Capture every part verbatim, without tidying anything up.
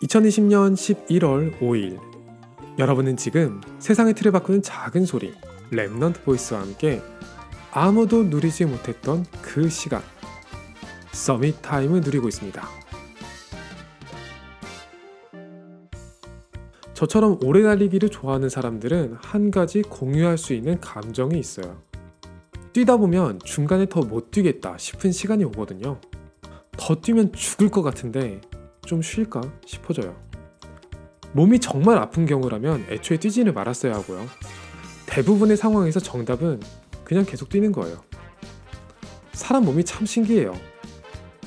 이천이십 년 십일월 오일 여러분은 지금 세상의 틀을 바꾸는 작은 소리 렘넌트 보이스와 함께 아무도 누리지 못했던 그 시간 서밋 타임을 누리고 있습니다. 저처럼 오래 달리기를 좋아하는 사람들은 한 가지 공유할 수 있는 감정이 있어요. 뛰다 보면 중간에 더 못 뛰겠다 싶은 시간이 오거든요. 더 뛰면 죽을 것 같은데 좀 쉴까 싶어져요. 몸이 정말 아픈 경우라면 애초에 뛰지는 말았어야 하고요. 대부분의 상황에서 정답은 그냥 계속 뛰는 거예요. 사람 몸이 참 신기해요.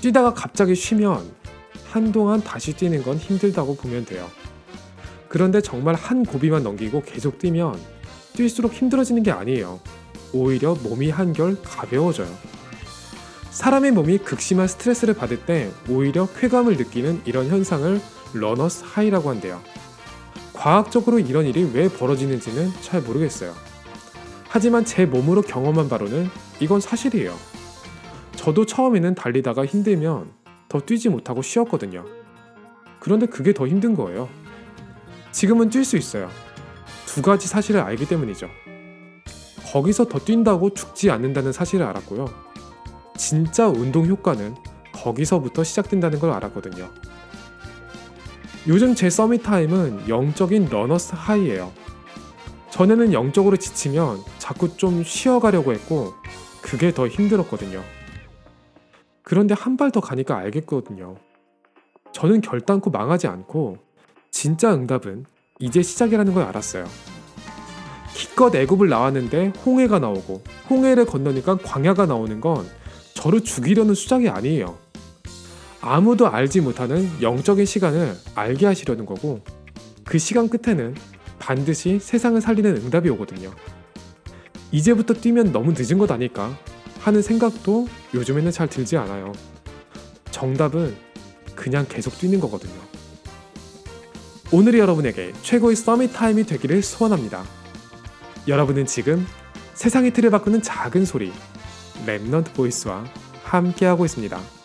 뛰다가 갑자기 쉬면 한동안 다시 뛰는 건 힘들다고 보면 돼요. 그런데 정말 한 고비만 넘기고 계속 뛰면 뛸수록 힘들어지는 게 아니에요. 오히려 몸이 한결 가벼워져요. 사람의 몸이 극심한 스트레스를 받을 때 오히려 쾌감을 느끼는 이런 현상을 러너스 하이라고 한대요. 과학적으로 이런 일이 왜 벌어지는지는 잘 모르겠어요. 하지만 제 몸으로 경험한 바로는 이건 사실이에요. 저도 처음에는 달리다가 힘들면 더 뛰지 못하고 쉬었거든요. 그런데 그게 더 힘든 거예요. 지금은 뛸 수 있어요. 두 가지 사실을 알기 때문이죠. 거기서 더 뛴다고 죽지 않는다는 사실을 알았고요. 진짜 운동 효과는 거기서부터 시작된다는 걸 알았거든요. 요즘 제 서밋타임은 영적인 러너스 하이예요. 전에는 영적으로 지치면 자꾸 좀 쉬어가려고 했고 그게 더 힘들었거든요. 그런데 한 발 더 가니까 알겠거든요. 저는 결단코 망하지 않고 진짜 응답은 이제 시작이라는 걸 알았어요. 기껏 애굽을 나왔는데 홍해가 나오고 홍해를 건너니까 광야가 나오는 건 저를 죽이려는 수작이 아니에요. 아무도 알지 못하는 영적인 시간을 알게 하시려는 거고 그 시간 끝에는 반드시 세상을 살리는 응답이 오거든요. 이제부터 뛰면 너무 늦은 것 아닐까 하는 생각도 요즘에는 잘 들지 않아요. 정답은 그냥 계속 뛰는 거거든요. 오늘이 여러분에게 최고의 서밋 타임이 되기를 소원합니다. 여러분은 지금 세상의 틀을 바꾸는 작은 소리 렘넌트 보이스와 함께하고 있습니다.